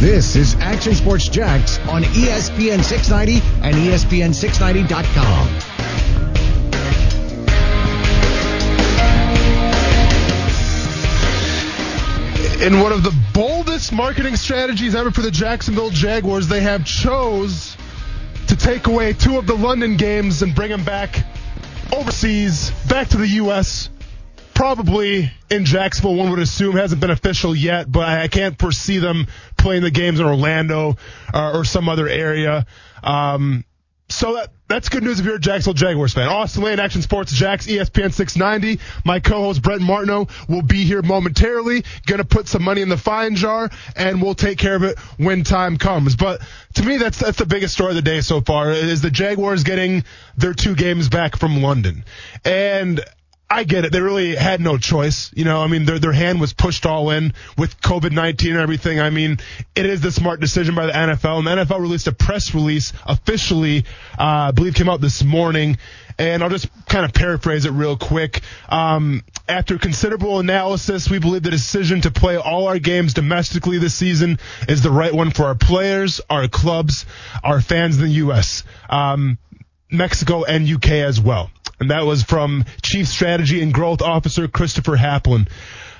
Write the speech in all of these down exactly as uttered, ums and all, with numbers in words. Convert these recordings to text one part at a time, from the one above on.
This is Action Sports Jax on E S P N six ninety and E S P N six ninety dot com. In one of the boldest marketing strategies ever for the Jacksonville Jaguars, they have chose to take away two of the London games and bring them back overseas, back to the U S, probably in Jacksonville, one would assume. Hasn't been official yet, but I can't foresee them playing the games in Orlando uh, or some other area. Um, so that, that's good news if you're a Jacksonville Jaguars fan. Austin Lane, Action Sports Jax, E S P N six ninety. My co-host Brent Martineau will be here momentarily. Going to put some money in the fine jar, and we'll take care of it when time comes. But to me, that's that's the biggest story of the day so far, is the Jaguars getting their two games back from London. And I get it. They really had no choice. You know, I mean, their their hand was pushed all in with COVID nineteen and everything. I mean, it is the smart decision by the N F L. And the N F L released a press release officially, uh, I believe came out this morning. And I'll just kind of paraphrase it real quick. Um, after considerable analysis, we believe the decision to play all our games domestically this season is the right one for our players, our clubs, our fans in the U S, um, Mexico, and U K as well. And that was from Chief Strategy and Growth Officer Christopher Haplin.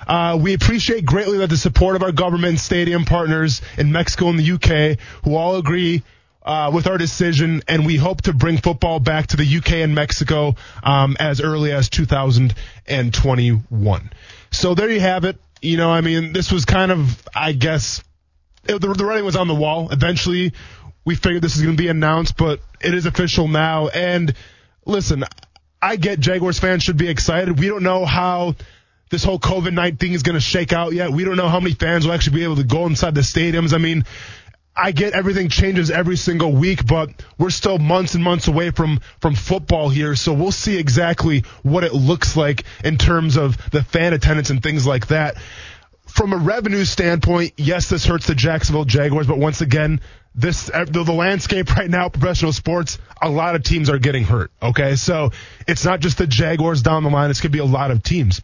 Uh, we appreciate greatly that the support of our government and stadium partners in Mexico and the U K, who all agree uh, with our decision, and we hope to bring football back to the U K and Mexico um, as early as two thousand twenty-one. So there you have it. You know, I mean, this was kind of, I guess, it, the, the writing was on the wall. Eventually, we figured this is going to be announced, but it is official now. And listen, I get Jaguars fans should be excited. We don't know how this whole COVID nineteen thing is going to shake out yet. We don't know how many fans will actually be able to go inside the stadiums. I mean, I get everything changes every single week, but we're still months and months away from, from football here. So we'll see exactly what it looks like in terms of the fan attendance and things like that. From a revenue standpoint, yes, this hurts the Jacksonville Jaguars, but once again, This the, the landscape right now, professional sports, a lot of teams are getting hurt, okay? So it's not just the Jaguars down the line. It's going to be a lot of teams.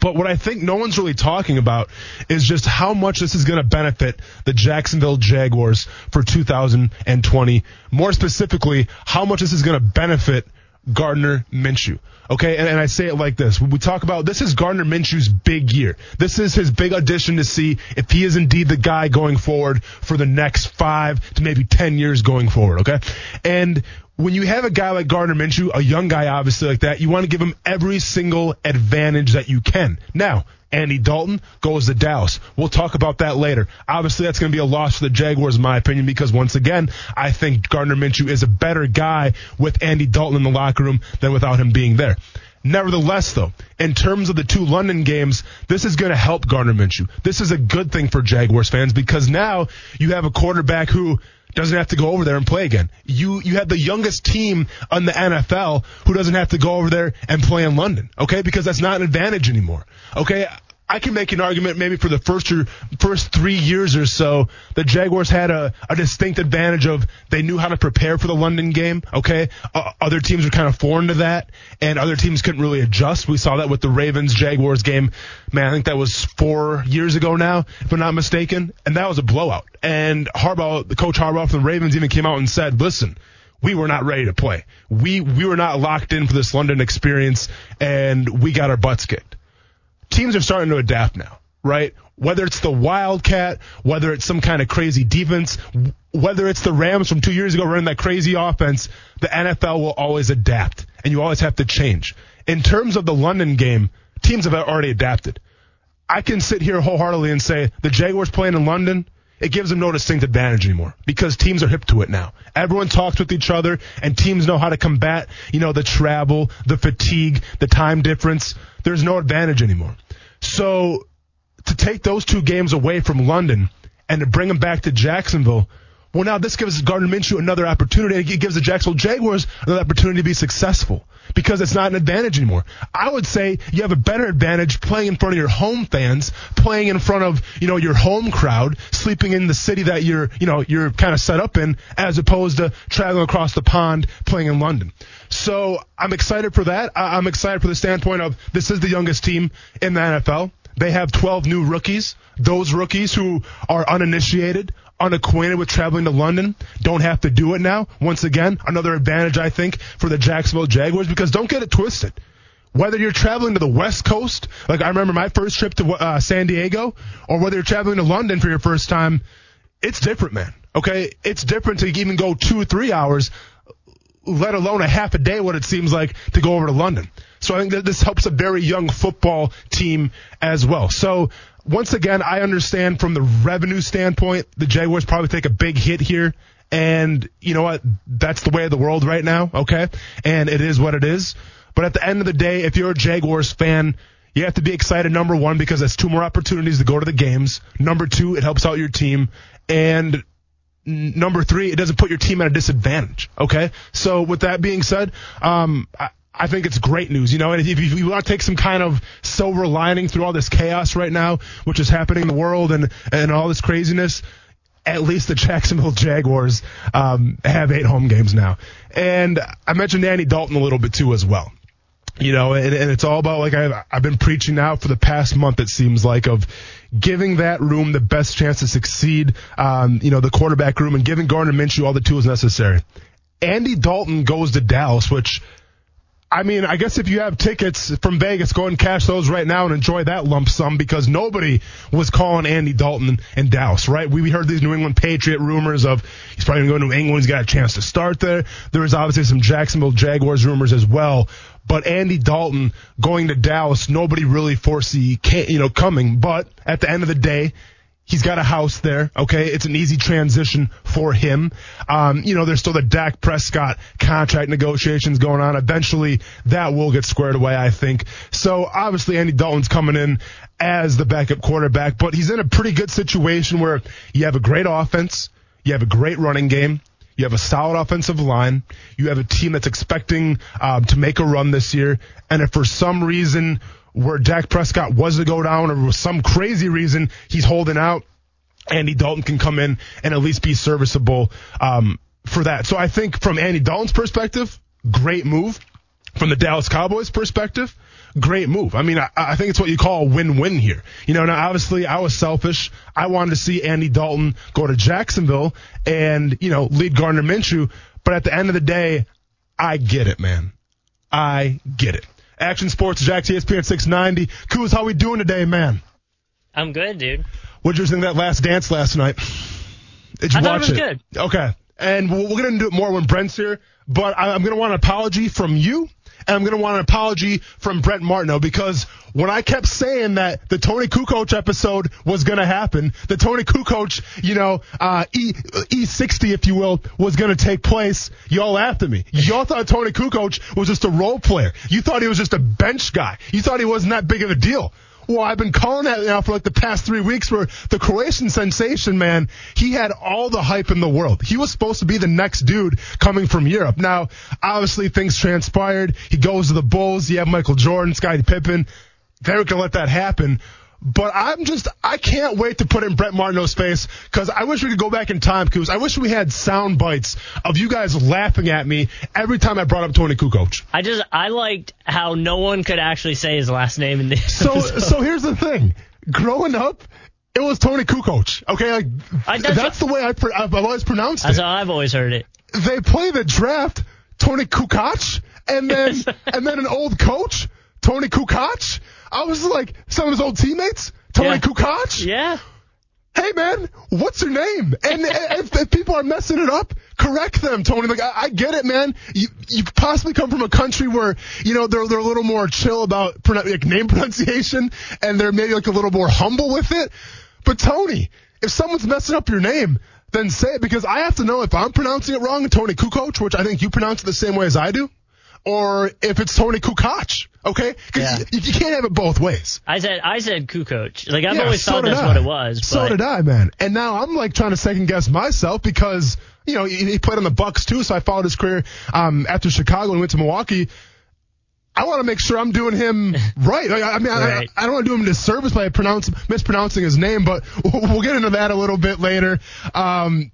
But what I think no one's really talking about is just how much this is going to benefit the Jacksonville Jaguars for two thousand twenty. More specifically, how much this is going to benefit Gardner Minshew. Okay, and, and I say it like this. We talk about this is Gardner Minshew's big year. This is his big audition to see if he is indeed the guy going forward for the next five to maybe ten years going forward, okay? And when you have a guy like Gardner Minshew, a young guy obviously like that, you want to give him every single advantage that you can. Now, Andy Dalton goes to Dallas. We'll talk about that later. Obviously, that's going to be a loss for the Jaguars, in my opinion, because once again, I think Gardner Minshew is a better guy with Andy Dalton in the locker room than without him being there. Nevertheless, though, in terms of the two London games, this is going to help Gardner Minshew. This is a good thing for Jaguars fans because now you have a quarterback who doesn't have to go over there and play again. You you have the youngest team in the N F L who doesn't have to go over there and play in London, okay? Because that's not an advantage anymore, okay? I can make an argument maybe for the first or first three years or so, the Jaguars had a, a distinct advantage of they knew how to prepare for the London game, okay? Uh, other teams were kind of foreign to that, and other teams couldn't really adjust. We saw that with the Ravens-Jaguars game. Man, I think that was four years ago now, if I'm not mistaken, and that was a blowout. And Harbaugh, the coach Harbaugh from the Ravens even came out and said, listen, we were not ready to play. We, we were not locked in for this London experience, and we got our butts kicked. Teams are starting to adapt now, right? Whether it's the Wildcat, whether it's some kind of crazy defense, whether it's the Rams from two years ago running that crazy offense, the N F L will always adapt, and you always have to change. In terms of the London game, teams have already adapted. I can sit here wholeheartedly and say the Jaguars playing in London, it gives them no distinct advantage anymore because teams are hip to it now. Everyone talks with each other, and teams know how to combat, you know, the travel, the fatigue, the time difference. There's no advantage anymore. So to take those two games away from London and to bring them back to Jacksonville, well, now this gives Gardner Minshew another opportunity. It gives the Jacksonville Jaguars another opportunity to be successful because it's not an advantage anymore. I would say you have a better advantage playing in front of your home fans, playing in front of, you know, your home crowd, sleeping in the city that you're, you know, you're kind of set up in, as opposed to traveling across the pond playing in London. So I'm excited for that. I'm excited for the standpoint of this is the youngest team in the N F L. They have twelve new rookies. Those rookies who are uninitiated, unacquainted with traveling to London, don't have to do it now. Once again, another advantage, I think, for the Jacksonville Jaguars, because don't get it twisted. Whether you're traveling to the West Coast, like I remember my first trip to uh, San Diego, or whether you're traveling to London for your first time, it's different, man. Okay? It's different to even go two, three hours, let alone a half a day, what it seems like, to go over to London. So I think that this helps a very young football team as well. So once again, I understand from the revenue standpoint, the Jaguars probably take a big hit here. And you know what? That's the way of the world right now, okay? And it is what it is. But at the end of the day, if you're a Jaguars fan, you have to be excited, number one, because that's two more opportunities to go to the games. Number two, it helps out your team. And number three, it doesn't put your team at a disadvantage, okay? So with that being said, um, I, I think it's great news, you know, and if you, if you want to take some kind of silver lining through all this chaos right now, which is happening in the world and, and all this craziness, at least the Jacksonville Jaguars um, have eight home games now. And I mentioned Andy Dalton a little bit too as well. You know, and, and it's all about, like I've, I've been preaching now for the past month, it seems like, of giving that room the best chance to succeed, um, you know, the quarterback room, and giving Gardner Minshew all the tools necessary. Andy Dalton goes to Dallas, which, I mean, I guess if you have tickets from Vegas, go ahead and cash those right now and enjoy that lump sum, because nobody was calling Andy Dalton in Dallas, right? We, we heard these New England Patriot rumors of he's probably going to New England, he's got a chance to start there. There was obviously some Jacksonville Jaguars rumors as well. But Andy Dalton going to Dallas, nobody really foresee, you know, coming. But at the end of the day, he's got a house there, okay? It's an easy transition for him. Um, you know, there's still the Dak Prescott contract negotiations going on. Eventually, that will get squared away, I think. So, obviously, Andy Dalton's coming in as the backup quarterback, but he's in a pretty good situation where you have a great offense, you have a great running game, you have a solid offensive line, you have a team that's expecting um, to make a run this year, and if for some reason where Dak Prescott was to go down, or for some crazy reason he's holding out, Andy Dalton can come in and at least be serviceable um, for that. So I think from Andy Dalton's perspective, great move. From the Dallas Cowboys perspective, great move. I mean, I, I think it's what you call a win-win here. You know, now obviously I was selfish. I wanted to see Andy Dalton go to Jacksonville and, you know, lead Gardner Minshew. But at the end of the day, I get it, man. I get it. Action Sports Jax, E S P N six ninety. Kuz, how we doing today, man? I'm good, dude. What did you think of that Last Dance last night? Did you I watch it? I thought it was it? Good. Okay. And we're going to do it more when Brent's here. But I'm going to want an apology from you. And I'm going to want an apology from Brent Martineau, because when I kept saying that the Tony Kukoc episode was going to happen, the Tony Kukoc, you know, uh, E, E sixty, if you will, was going to take place, y'all laughed at me. Y'all thought Tony Kukoc was just a role player. You thought he was just a bench guy. You thought he wasn't that big of a deal. Well, I've been calling that now for like the past three weeks where the Croatian sensation, man, he had all the hype in the world. He was supposed to be the next dude coming from Europe. Now, obviously, things transpired. He goes to the Bulls. You have Michael Jordan, Scottie Pippen. They're going to let that happen. But I'm just, I can't wait to put in Brent Martineau's face, because I wish we could go back in time, because I wish we had sound bites of you guys laughing at me every time I brought up Tony Kukoc. I just, I liked how no one could actually say his last name in this so, episode. So here's the thing. Growing up, it was Tony Kukoc. Okay, like, I, that's, that's the way I, I've always pronounced it. That's how I've always heard it. They play the draft, Tony Kukoc, and then and then an old coach, Tony Kukoc. I was like, some of his old teammates, Tony yeah. Kukoc. Yeah. Hey, man, what's your name? And if, if people are messing it up, correct them, Tony. Like, I, I get it, man. You you possibly come from a country where, you know, they're they're a little more chill about like, name pronunciation, and they're maybe like a little more humble with it. But, Tony, if someone's messing up your name, then say it, because I have to know if I'm pronouncing it wrong, Tony Kukoc, which I think you pronounce it the same way as I do, or if it's Tony Kukoc, okay? Because yeah. you, you can't have it both ways. I said I said Kukoc. Like, I've yeah, always so thought that's I. what it was. But. So did I, man. And now I'm, like, trying to second-guess myself because, you know, he, he played on the Bucks too, so I followed his career um, after Chicago and went to Milwaukee. I want to make sure I'm doing him right. Like, I mean, right. I, I don't want to do him a disservice by pronounce, mispronouncing his name, but we'll, we'll get into that a little bit later. Um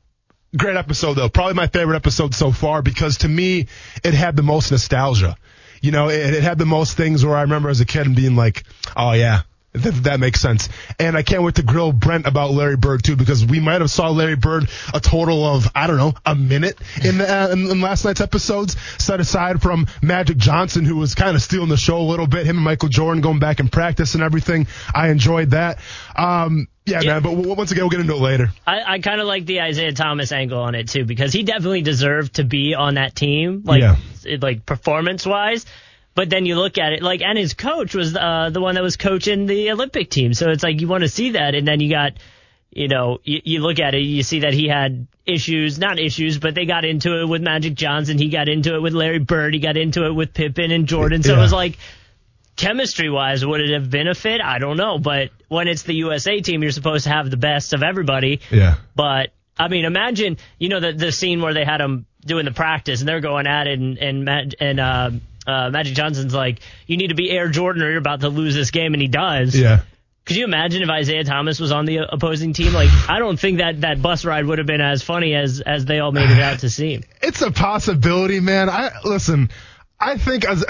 Great episode, though. Probably my favorite episode so far, because to me, it had the most nostalgia. You know, it, it had the most things where I remember as a kid and being like, oh, yeah, That, that makes sense. And I can't wait to grill Brent about Larry Bird too, because we might have saw Larry Bird a total of, I don't know, a minute in, the, uh, in, in last night's episodes, set aside from Magic Johnson, who was kind of stealing the show a little bit, him and Michael Jordan going back in practice and everything. I enjoyed that. Um, Yeah, yeah, man, but once again, we'll get into it later. I, I kind of like the Isiah Thomas angle on it, too, because he definitely deserved to be on that team, like, yeah. it, like performance-wise. But then you look at it, like, and his coach was uh, the one that was coaching the Olympic team. So it's like you want to see that, and then you got, you know, you, you look at it, you see that he had issues, not issues, but they got into it with Magic Johnson. He got into it with Larry Bird. He got into it with Pippen and Jordan. So yeah. It was like... Chemistry-wise, would it have been a fit? I don't know. But when it's the U S A team, you're supposed to have the best of everybody. Yeah. But, I mean, imagine, you know, the the scene where they had them doing the practice, and they're going at it, and and, and uh, uh, Magic Johnson's like, you need to be Air Jordan or you're about to lose this game, and he does. Yeah. Could you imagine if Isiah Thomas was on the opposing team? Like, I don't think that, that bus ride would have been as funny as, as they all made it out to seem. It's a possibility, man. I Listen, I think... as.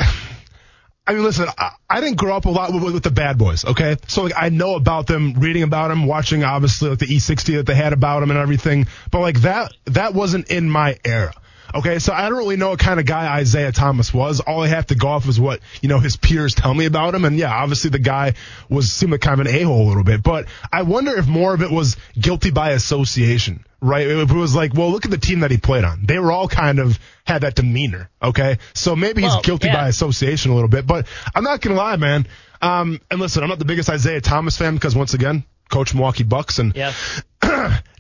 I mean, listen, I didn't grow up a lot with, with the Bad Boys, okay? So, like, I know about them, reading about them, watching, obviously, like, the E sixty that they had about them and everything. But, like, that that wasn't in my era, okay? So I don't really know what kind of guy Isiah Thomas was. All I have to go off is what, you know, his peers tell me about him. And, yeah, obviously the guy was seemed like kind of an a-hole a little bit. But I wonder if more of it was guilty by association, right? If it was like, well, look at the team that he played on. They were all kind of... had that demeanor, okay? So maybe he's well, guilty yeah. by association a little bit, but I'm not going to lie, man. Um, and listen, I'm not the biggest Isiah Thomas fan because, once again, coach Milwaukee Bucks and yeah.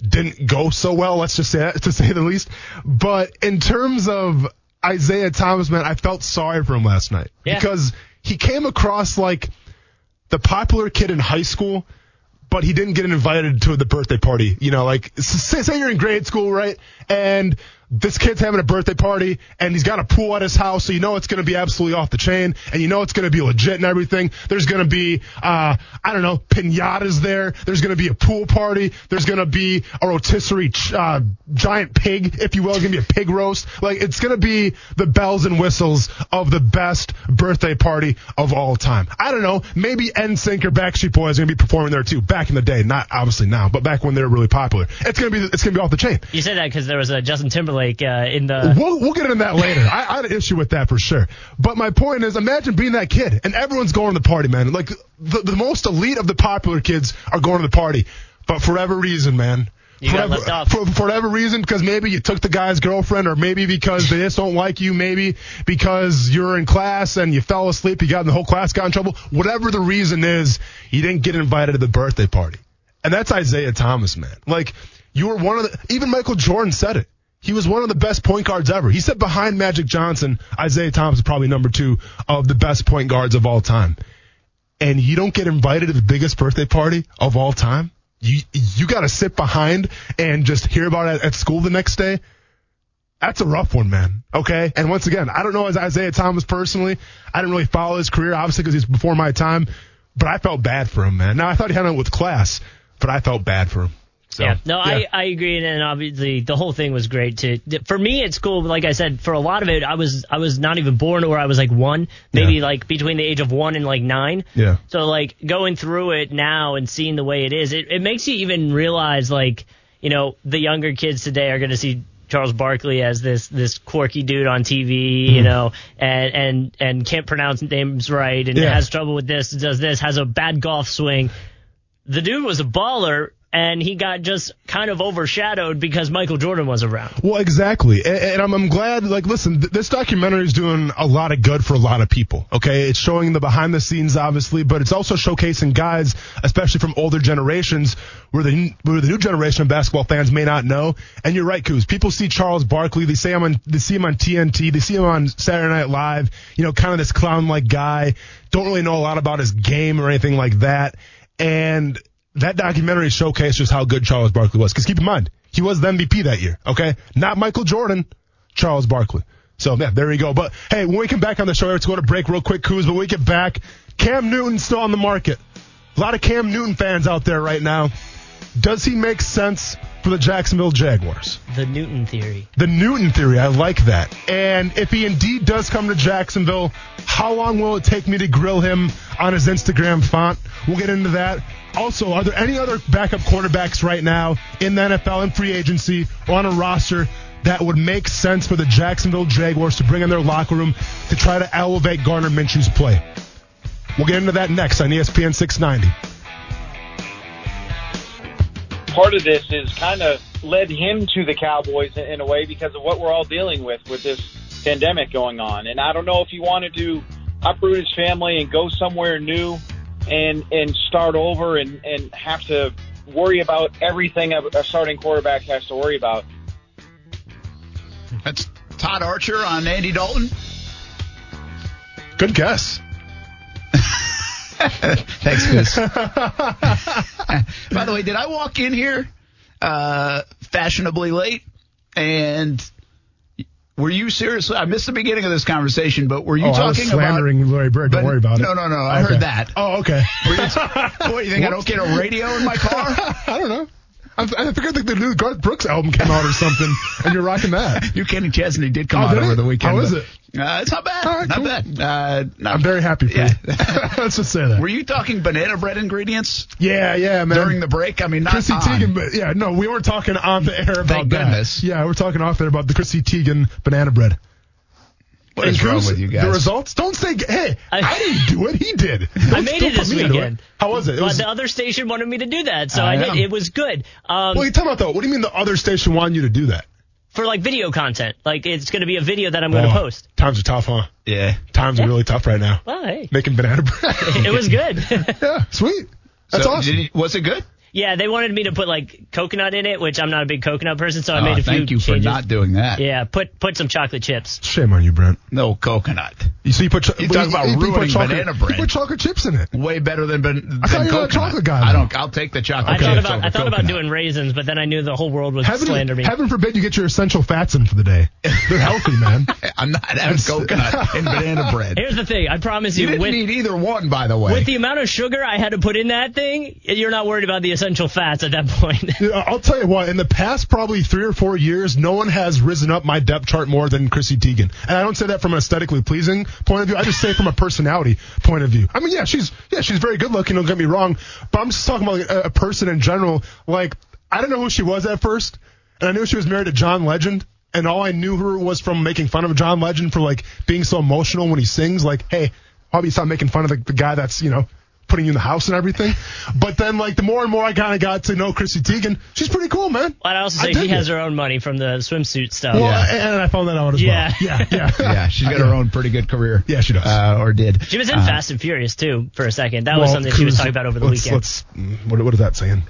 didn't go so well, let's just say that, to say the least. But in terms of Isiah Thomas, man, I felt sorry for him last night yeah. because he came across like the popular kid in high school, but he didn't get invited to the birthday party. You know, like, say, say you're in grade school, right? And this kid's having a birthday party, and he's got a pool at his house, so you know it's going to be absolutely off the chain, and you know it's going to be legit and everything. There's going to be, uh, I don't know, pinatas there. There's going to be a pool party. There's going to be a rotisserie uh, giant pig, if you will. It's going to be a pig roast. Like, it's going to be the bells and whistles of the best birthday party of all time. I don't know. Maybe N Sync or Backstreet Boys are going to be performing there, too, back in the day. Not obviously now, but back when they were really popular. It's going to be it's going to be off the chain. You said that because there was a Justin Timberlake. Like, uh, in the... We'll, we'll get into that later. I, I had an issue with that for sure. But my point is, imagine being that kid, and everyone's going to the party, man. Like, the, the most elite of the popular kids are going to the party. But for whatever reason, man. You got left off. For, for whatever reason, because maybe you took the guy's girlfriend, or maybe because they just don't like you, maybe because you're in class and you fell asleep, you got in the whole class, got in trouble. Whatever the reason is, you didn't get invited to the birthday party. And that's Isiah Thomas, man. Like, you were one of the... Even Michael Jordan said it. He was one of the best point guards ever. He said behind Magic Johnson, Isiah Thomas is probably number two of the best point guards of all time. And you don't get invited to the biggest birthday party of all time? You you got to sit behind and just hear about it at school the next day? That's a rough one, man. Okay? And once again, I don't know as Isiah Thomas personally. I didn't really follow his career, obviously, because he's before my time. But I felt bad for him, man. Now, I thought he had it with class, but I felt bad for him. So, yeah, no, yeah. I, I agree, and obviously the whole thing was great too. For me at school, like I said, for a lot of it, I was I was not even born, or I was like one, maybe yeah. like between the age of one and like nine. Yeah. So like going through it now and seeing the way it is, it, it makes you even realize like, you know, the younger kids today are going to see Charles Barkley as this this quirky dude on T V, you know, and and, and can't pronounce names right, and yeah. has trouble with this, does this, has a bad golf swing. The dude was a baller. And he got just kind of overshadowed because Michael Jordan was around. Well, exactly. And, and I'm, I'm glad, like, listen, th- this documentary is doing a lot of good for a lot of people, okay? It's showing the behind the scenes, obviously, but it's also showcasing guys, especially from older generations, where the, where the new generation of basketball fans may not know. And you're right, Coos. People see Charles Barkley. They, say him on, they see him on T N T. They see him on Saturday Night Live. You know, kind of this clown-like guy. Don't really know a lot about his game or anything like that. And... that documentary showcased just how good Charles Barkley was. Because keep in mind, he was the M V P that year, okay? Not Michael Jordan, Charles Barkley. So, yeah, there you go. But, hey, when we come back on the show, let's go to break real quick, Coos. But when we get back, Cam Newton's still on the market. A lot of Cam Newton fans out there right now. Does he make sense for the Jacksonville Jaguars. The Newton theory. The Newton theory. I like that. And if he indeed does come to Jacksonville, how long will it take me to grill him on his Instagram font? We'll get into that. Also, are there any other backup quarterbacks right now in the N F L, in free agency, or on a roster that would make sense for the Jacksonville Jaguars to bring in their locker room to try to elevate Gardner Minshew's play? We'll get into that next on E S P N six ninety. Part of this is kind of led him to the Cowboys in a way because of what we're all dealing with with this pandemic going on. And I don't know if he wanted to uproot his family and go somewhere new and and start over and, and have to worry about everything a, a starting quarterback has to worry about. That's Todd Archer on Andy Dalton. Good guess. Thanks, Chris. By the way, did I walk in here uh, fashionably late? And were you seriously? I missed the beginning of this conversation, but were you oh, talking I was slandering about slandering Larry Bird? Don't worry about no, it. No, no, no. I okay. heard that. Oh, okay. Were you t- what, you think I don't get a radio in my car? I don't know. I figured the new Garth Brooks album came out or something, and you're rocking that. New Kenny Chesney did come oh, out did over the weekend. How is it? Uh, it's not bad. Right, not cool. bad. Uh, no. I'm very happy for yeah. you. Let's just say that. Were you talking banana bread ingredients? Yeah, yeah, man. During the break? I mean, not Chrissy on. Teigen, but yeah, no, we weren't talking on the air about Thank that. Goodness. Yeah, we're talking off air about the Chrissy Teigen banana bread. What is wrong with you guys? The results? Don't say, hey, I, I didn't do it. He did. Don't I made it this weekend. It. How was it? It was, the other station wanted me to do that, so I, I did. It was good. Um, well, you talk about that. What do you mean the other station wanted you to do that? For, like, video content. Like, it's going to be a video that I'm oh, going to post. Times are tough, huh? Yeah. Times yeah. are really tough right now. Well, hey. Making banana bread. It was good. Yeah, sweet. That's so awesome. Did he, was it good? Yeah, they wanted me to put, like, coconut in it, which I'm not a big coconut person, so I oh, made a few changes. Thank you for not doing that. Yeah, put put some chocolate chips. Shame on you, Brent. No coconut. You see, you put cho- you talk about you ruining chocolate, banana bread. You put chocolate chips in it. Way better than, than I thought you were a chocolate guy. I don't. I'll take the chocolate. Okay. I thought about I thought about doing raisins, but then I knew the whole world would heaven, slander me. Heaven forbid you get your essential fats in for the day. They're healthy, man. I'm not having coconut and banana bread. Here's the thing. I promise you, you didn't with, need either one, by the way. With the amount of sugar I had to put in that thing, you're not worried about the essential fats at that point. I'll tell you what, in the past probably three or four years, no one has risen up my depth chart more than Chrissy Teigen. And I don't say that from an aesthetically pleasing point of view. I just say from a personality point of view. I mean, yeah, she's yeah, she's very good looking, don't get me wrong, but I'm just talking about like, a, a person in general. Like, I didn't know who she was at first, and I knew she was married to John Legend, and all I knew her was from making fun of John Legend for, like, being so emotional when he sings. Like, hey, how about you stop making fun of the, the guy that's, you know, putting you in the house and everything. But then, like, the more and more I kind of got to know Chrissy Teigen, she's pretty cool, man. Well, I also say I she has it. her own money from the swimsuit stuff. Well, yeah. And I found that out as yeah. well. Yeah, yeah. yeah, she's got her own pretty good career. Yeah, she does. Uh, or did. She was in uh, Fast and Furious, too, for a second. That well, was something she was talking about over the let's, weekend. Let's, what, what is that saying?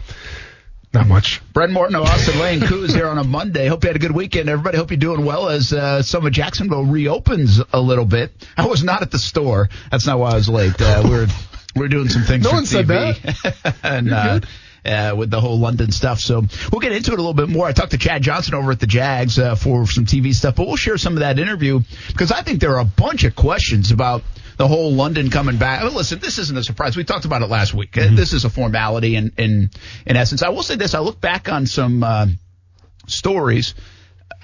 Not much. Brent Martineau, Austin Lane, Coos here on a Monday. Hope you had a good weekend, everybody. Hope you're doing well as uh, some of Jacksonville reopens a little bit. I was not at the store. That's not why I was late. Uh, we were... We're doing some things no for one T V said that. and uh, uh, with the whole London stuff. So we'll get into it a little bit more. I talked to Chad Johnson over at the Jags uh, for some T V stuff, but we'll share some of that interview because I think there are a bunch of questions about the whole London coming back. I mean, listen, this isn't a surprise. We talked about it last week. Mm-hmm. This is a formality in, in, in essence. I will say this. I look back on some uh, stories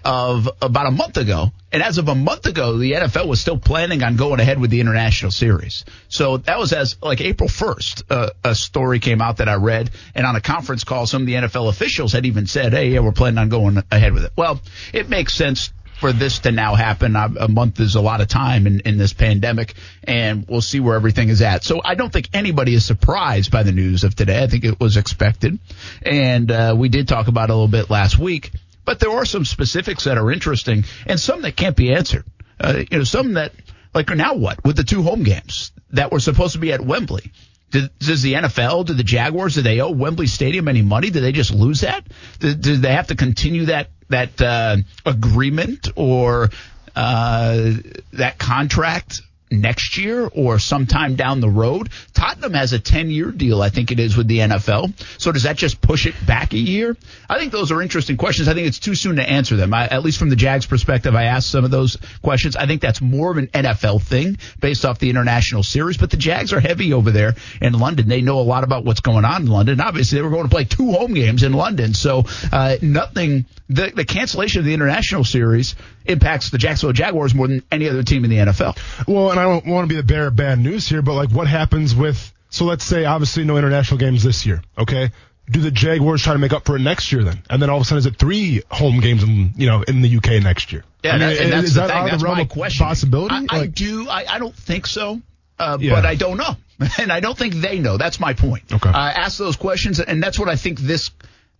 of about a month ago, and as of a month ago, the N F L was still planning on going ahead with the international series. So that was as like April first, uh, a story came out that I read, and on a conference call, some of the N F L officials had even said, hey, yeah, we're planning on going ahead with it. Well, it makes sense for this to now happen. A month is a lot of time in, in this pandemic, and we'll see where everything is at. So I don't think anybody is surprised by the news of today. I think it was expected, and uh, we did talk about it a little bit last week. But there are some specifics that are interesting and some that can't be answered. Uh, you know, some that, like, now what? With the two home games that were supposed to be at Wembley. Did, does the N F L, do the Jaguars, do they owe Wembley Stadium any money? Did they just lose that? Did, did they have to continue that, that uh, agreement or uh, that contract? next year or sometime down the road. Tottenham has a ten-year deal, I think it is, with the N F L. So does that just push it back a year? I think those are interesting questions. I think it's too soon to answer them. I, at least from the Jags' perspective, I asked some of those questions. I think that's more of an N F L thing based off the international series. But the Jags are heavy over there in London. They know a lot about what's going on in London. Obviously, they were going to play two home games in London. So uh, nothing the, – the cancellation of the international series impacts the Jacksonville Jaguars more than any other team in the N F L. Well, and I don't want to be the bearer of bad news here, but like what happens with – so let's say obviously no international games this year, okay? Do the Jaguars try to make up for it next year then? And then all of a sudden is it three home games in, you know, in the U K next year? Yeah, I mean, and that's is the that thing. Out of that's the realm my question. Possibility? I, like, I do. I, I don't think so, uh, yeah. But I don't know. And I don't think they know. That's my point. Okay. I uh, ask those questions, and that's what I think this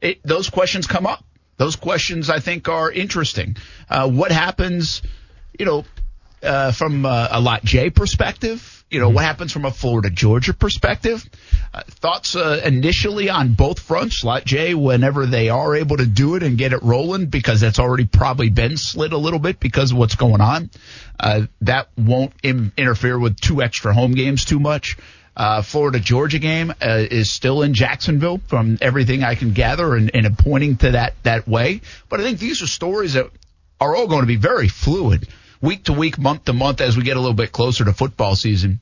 it, those questions come up. Those questions, I think, are interesting. Uh, what happens, you know, uh, from uh, a Lot J perspective? You know, what happens from a Florida-Georgia perspective? Uh, thoughts uh, initially on both fronts, Lot J, whenever they are able to do it and get it rolling, because that's already probably been slid a little bit because of what's going on. Uh, that won't im- interfere with two extra home games too much. Uh, Florida-Georgia game uh, is still in Jacksonville from everything I can gather and, and pointing to that that way. But I think these are stories that are all going to be very fluid week to week, month to month as we get a little bit closer to football season.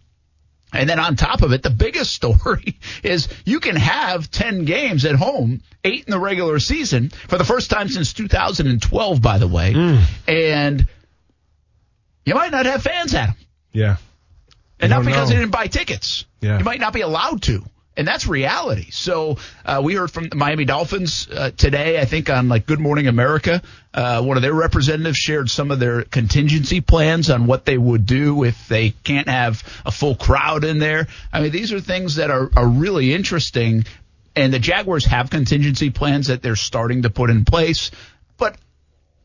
And then on top of it, the biggest story is you can have ten games at home, eight in the regular season, for the first time since two thousand twelve, by the way. Mm. And you might not have fans at them. Yeah. And not because know. They didn't buy tickets. Yeah. You might not be allowed to. And that's reality. So uh, we heard from the Miami Dolphins uh, today, I think, on like Good Morning America. Uh, one of their representatives shared some of their contingency plans on what they would do if they can't have a full crowd in there. I mean, these are things that are, are really interesting. And the Jaguars have contingency plans that they're starting to put in place. But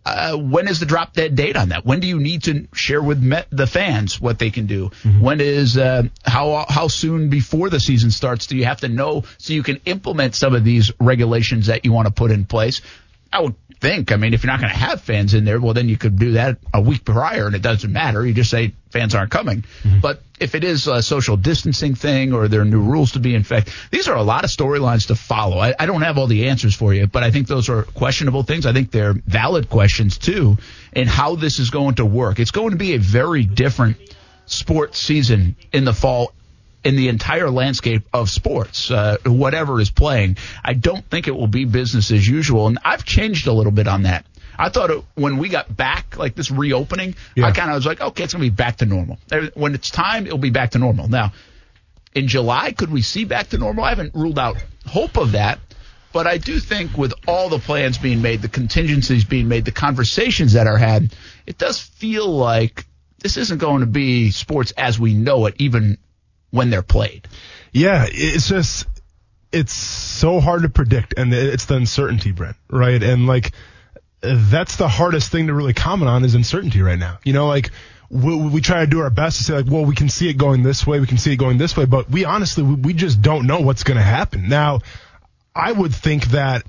Uh, when is the drop dead date on that? When do you need to share with me- the fans what they can do? Mm-hmm. When is uh, how how soon before the season starts do you have to know so you can implement some of these regulations that you want to put in place? I would think, I mean, if you're not going to have fans in there, well, then you could do that a week prior and it doesn't matter. You just say fans aren't coming. Mm-hmm. But if it is a social distancing thing or there are new rules to be in effect, these are a lot of storylines to follow. I, I don't have all the answers for you, but I think those are questionable things. I think they're valid questions, too, and how this is going to work. It's going to be a very different sports season in the fall in the entire landscape of sports, uh, whatever is playing. I don't think it will be business as usual, and I've changed a little bit on that. I thought it, when we got back, like this reopening, yeah. I kind of was like, okay, it's going to be back to normal. When it's time, it'll be back to normal. Now, in July, could we see back to normal? I haven't ruled out hope of that, but I do think with all the plans being made, the contingencies being made, the conversations that are had, it does feel like this isn't going to be sports as we know it, even when they're played. Yeah, it's just it's so hard to predict, and it's the uncertainty, Brent, right? And like that's the hardest thing to really comment on is uncertainty right now. You know, like we, we try to do our best to say, like, well, we can see it going this way, we can see it going this way, but we honestly, we, we just don't know what's going to happen. Now, I would think that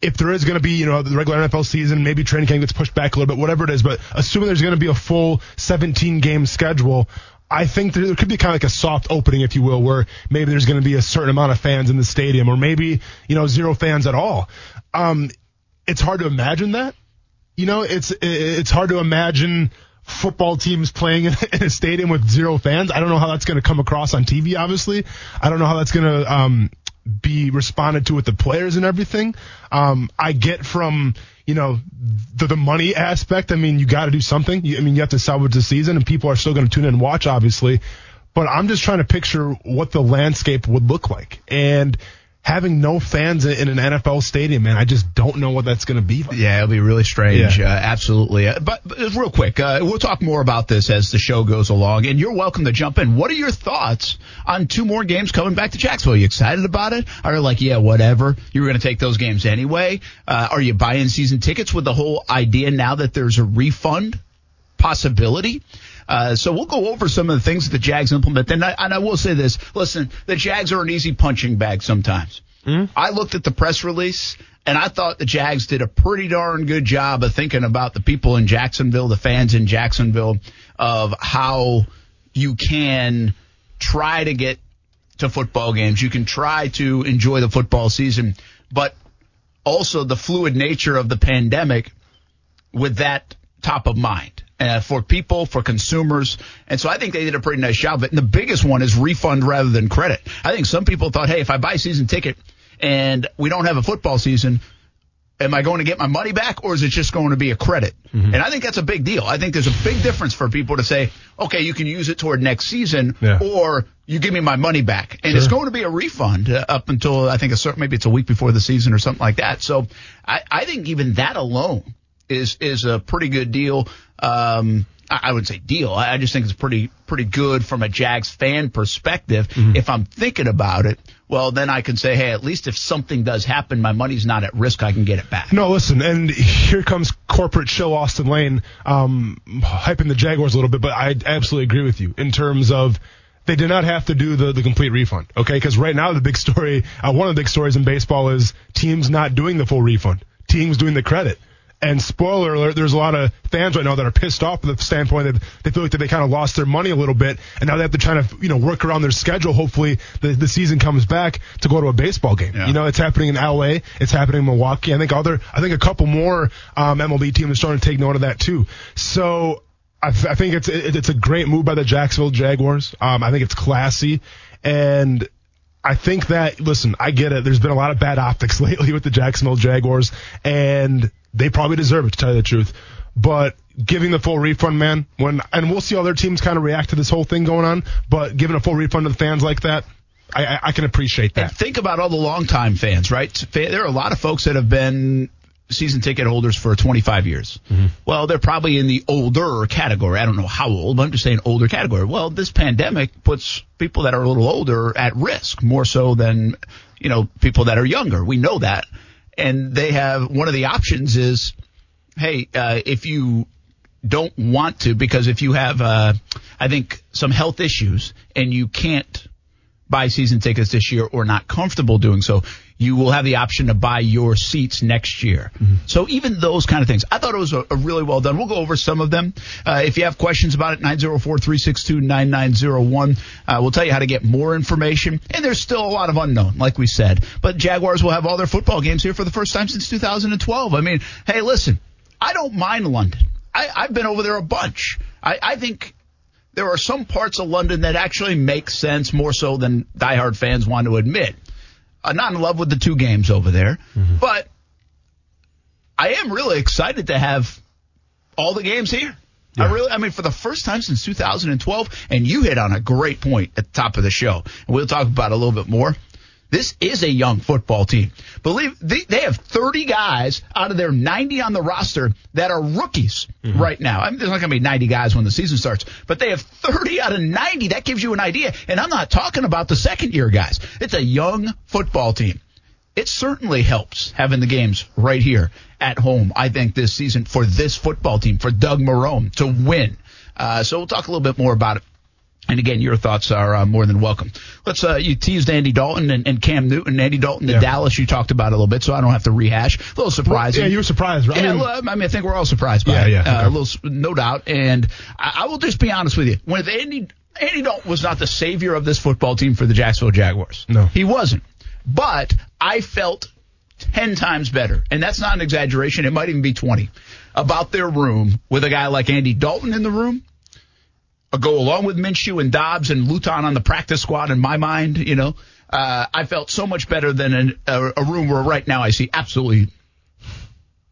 if there is going to be, you know, the regular N F L season, maybe training camp gets pushed back a little bit, whatever it is, but assuming there's going to be a full seventeen-game schedule, I think there could be kind of like a soft opening, if you will, where maybe there's going to be a certain amount of fans in the stadium or maybe, you know, zero fans at all. Um, it's hard to imagine that. You know, it's it's hard to imagine football teams playing in a stadium with zero fans. I don't know how that's going to come across on T V, obviously. I don't know how that's going to um, be responded to with the players and everything. Um, I get from... You know, the, the money aspect, I mean, you got to do something. You, I mean, you have to salvage the season, and people are still going to tune in and watch, obviously. But I'm just trying to picture what the landscape would look like. And having no fans in an N F L stadium, man, I just don't know what that's going to be like. Yeah, it'll be really strange. Yeah. Uh, absolutely. Uh, but, but real quick, uh, we'll talk more about this as the show goes along, and you're welcome to jump in. What are your thoughts on two more games coming back to Jacksonville? Are you excited about it? Are you like, yeah, whatever, you were going to take those games anyway? Uh, are you buying season tickets with the whole idea now that there's a refund possibility? Uh, so we'll go over some of the things that the Jags implement. And I, and I will say this. Listen, the Jags are an easy punching bag sometimes. Mm-hmm. I looked at the press release, and I thought the Jags did a pretty darn good job of thinking about the people in Jacksonville, the fans in Jacksonville, of how you can try to get to football games. You can try to enjoy the football season. But also the fluid nature of the pandemic with that top of mind uh, for people, for consumers. And so I think they did a pretty nice job of it. And the biggest one is refund rather than credit. I think some people thought, hey, if I buy a season ticket and we don't have a football season, am I going to get my money back, or is it just going to be a credit? Mm-hmm. And I think that's a big deal. I think there's a big difference for people to say, okay, you can use it toward next season, yeah. or you give me my money back. And sure. it's going to be a refund uh, up until, I think, a certain, maybe it's a week before the season or something like that. So I, I think even that alone is is a pretty good deal. Um, I, I wouldn't say deal. I, I just think it's pretty pretty good from a Jags fan perspective. Mm-hmm. If I'm thinking about it, well, then I can say, hey, at least if something does happen, my money's not at risk. I can get it back. No, listen, and here comes corporate show Austin Lane um, hyping the Jaguars a little bit, but I absolutely agree with you in terms of they did not have to do the, the complete refund, okay? Because right now the big story, uh, one of the big stories in baseball is teams not doing the full refund, teams doing the credit. And spoiler alert, there's a lot of fans right now that are pissed off from the standpoint that they feel like that they kind of lost their money a little bit, and now they have to try to, you know, work around their schedule. Hopefully the, the season comes back to go to a baseball game. Yeah. You know, it's happening in L A, it's happening in Milwaukee. I think other, I think a couple more um, M L B teams are starting to take note of that too. So I, th- I think it's it, it's a great move by the Jacksonville Jaguars. Um, I think it's classy, and I think that, listen, I get it. There's been a lot of bad optics lately with the Jacksonville Jaguars, and they probably deserve it, to tell you the truth. But giving the full refund, man, when and we'll see how their teams kind of react to this whole thing going on, but giving a full refund to the fans like that, I, I can appreciate that. And think about all the longtime fans, right? There are a lot of folks that have been season ticket holders for twenty-five years. Mm-hmm. Well, they're probably in the older category. I don't know how old, but I'm just saying older category. Well, this pandemic puts people that are a little older at risk more so than, you know, people that are younger. We know that. And they have, one of the options is, hey, uh, if you don't want to, because if you have, uh, I think, some health issues and you can't buy season tickets this year or not comfortable doing so, you will have the option to buy your seats next year. Mm-hmm. So even those kind of things. I thought it was a, a really well done. We'll go over some of them. Uh, if you have questions about it, nine oh four, three six two, nine nine oh one. Uh, we'll tell you how to get more information. And there's still a lot of unknown, like we said. But Jaguars will have all their football games here for the first time since two thousand twelve. I mean, hey, listen, I don't mind London. I, I've been over there a bunch. I, I think there are some parts of London that actually make sense more so than diehard fans want to admit. I'm not in love with the two games over there, mm-hmm. but I am really excited to have all the games here. Yeah. I really, I mean, for the first time since two thousand twelve, and you hit on a great point at the top of the show, and we'll talk about it a little bit more. This is a young football team. Believe they, they have thirty guys out of their ninety on the roster that are rookies mm-hmm. right now. I mean, there's not going to be ninety guys when the season starts, but they have thirty out of ninety. That gives you an idea. And I'm not talking about the second-year guys. It's a young football team. It certainly helps having the games right here at home, I think, this season for this football team, for Doug Marrone to win. Uh, so we'll talk a little bit more about it. And, again, your thoughts are uh, more than welcome. Let's. Uh, you teased Andy Dalton and, and Cam Newton. Andy Dalton to yeah. Dallas you talked about a little bit, so I don't have to rehash. A little surprising. Yeah, you were surprised, right? Yeah, I, mean, I, mean, I think we're all surprised by yeah, it. Yeah, okay. uh, a little, no doubt. And I, I will just be honest with you. When Andy, Andy Dalton was not the savior of this football team for the Jacksonville Jaguars. No. He wasn't. But I felt ten times better, and that's not an exaggeration. It might even be twenty, about their room with a guy like Andy Dalton in the room. Go along with Minshew and Dobbs and Luton on the practice squad, in my mind, you know, uh, I felt so much better than an, a, a room where right now I see absolutely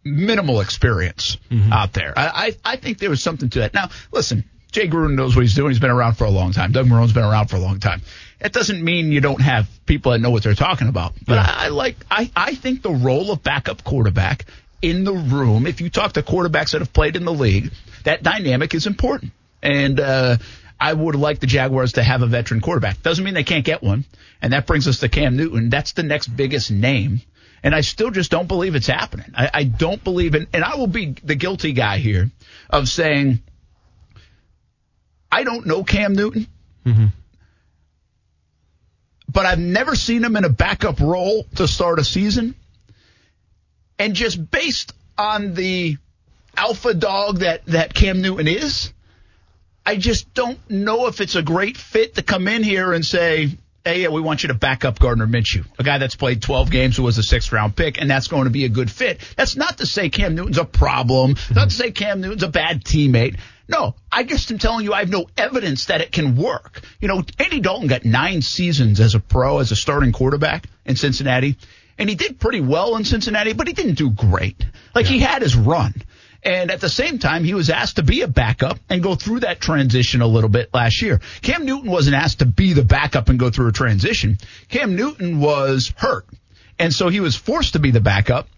minimal experience mm-hmm. out there. I, I, I think there was something to that. Now, listen, Jay Gruden knows what he's doing. He's been around for a long time. Doug Marrone's been around for a long time. It doesn't mean you don't have people that know what they're talking about. But yeah. I, I like, I, I think the role of backup quarterback in the room, if you talk to quarterbacks that have played in the league, that dynamic is important. And uh, I would like the Jaguars to have a veteran quarterback. Doesn't mean they can't get one. And that brings us to Cam Newton. That's the next biggest name. And I still just don't believe it's happening. I, I don't believe in, and I will be the guilty guy here of saying, I don't know Cam Newton, mm-hmm. but I've never seen him in a backup role to start a season. And just based on the alpha dog that, that Cam Newton is, I just don't know if it's a great fit to come in here and say, hey, yeah, we want you to back up Gardner Minshew, a guy that's played twelve games who was a sixth-round pick, and that's going to be a good fit. That's not to say Cam Newton's a problem. It's not to say Cam Newton's a bad teammate. No, I just am telling you I have no evidence that it can work. You know, Andy Dalton got nine seasons as a pro, as a starting quarterback in Cincinnati, and he did pretty well in Cincinnati, but he didn't do great. Like, yeah. He had his run. And at the same time, he was asked to be a backup and go through that transition a little bit last year. Cam Newton wasn't asked to be the backup and go through a transition. Cam Newton was hurt, and so he was forced to be the backup,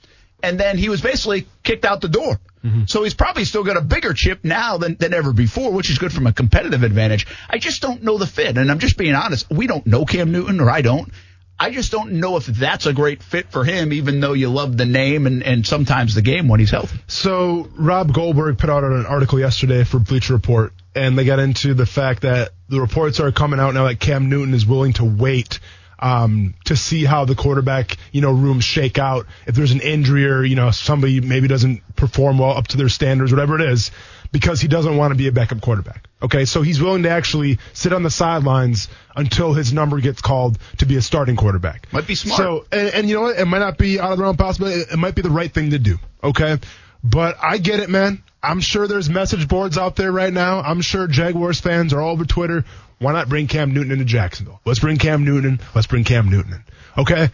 and then he was basically kicked out the door. Mm-hmm. So he's probably still got a bigger chip now than, than ever before, which is good from a competitive advantage. I just don't know the fit, and I'm just being honest. We don't know Cam Newton, or I don't. I just don't know if that's a great fit for him, even though you love the name and, and sometimes the game when he's healthy. So Rob Goldberg put out an article yesterday for Bleacher Report, and they got into the fact that the reports are coming out now that Cam Newton is willing to wait um, to see how the quarterback, you know, rooms shake out. If there's an injury or, you know, somebody maybe doesn't perform well up to their standards, whatever it is, because he doesn't want to be a backup quarterback. Okay, so he's willing to actually sit on the sidelines until his number gets called to be a starting quarterback. Might be smart. So, and, and you know what? It might not be out of the realm of possibility. It might be the right thing to do. Okay, but I get it, man. I'm sure there's message boards out there right now. I'm sure Jaguars fans are all over Twitter. Why not bring Cam Newton into Jacksonville? Let's bring Cam Newton in. Let's bring Cam Newton in. Okay,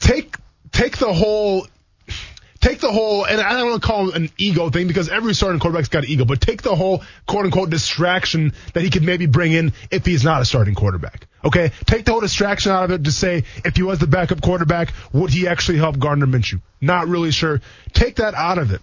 take take the whole. Take the whole, and I don't want to call it an ego thing because every starting quarterback's got an ego, but take the whole quote-unquote distraction that he could maybe bring in if he's not a starting quarterback. Okay? Take the whole distraction out of it to say if he was the backup quarterback, would he actually help Gardner Minshew? Not really sure. Take that out of it.